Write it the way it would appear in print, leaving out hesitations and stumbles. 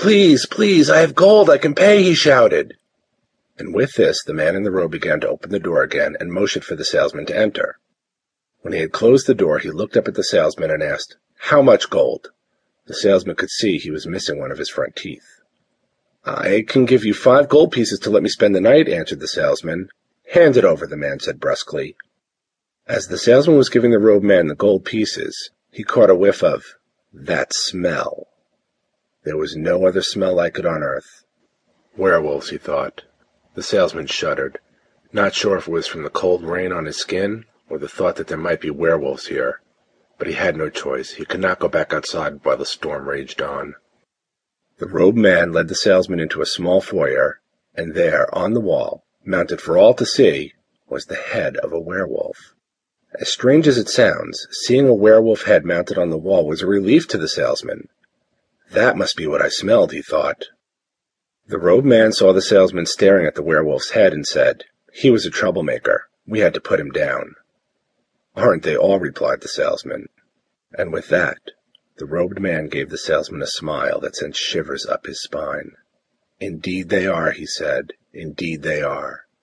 "Please, please, I have gold I can pay," he shouted. And with this, the man in the robe began to open the door again and motioned for the salesman to enter. When he had closed the door, he looked up at the salesman and asked, "How much gold?" The salesman could see he was missing one of his front teeth. "I can give you 5 gold pieces to let me spend the night," answered the salesman. "Hand it over," the man said brusquely. As the salesman was giving the robed man the gold pieces, he caught a whiff of that smell. There was no other smell like it on earth. Werewolves, he thought. The salesman shuddered, not sure if it was from the cold rain on his skin or the thought that there might be werewolves here. But he had no choice. He could not go back outside while the storm raged on. The robed man led the salesman into a small foyer, and there, on the wall, mounted for all to see, was the head of a werewolf. As strange as it sounds, seeing a werewolf head mounted on the wall was a relief to the salesman. "That must be what I smelled," he thought. The robed man saw the salesman staring at the werewolf's head and said, "He was a troublemaker. We had to put him down." "Aren't they all?" replied the salesman. And with that, the robed man gave the salesman a smile that sent shivers up his spine. "Indeed they are," he said. "Indeed they are."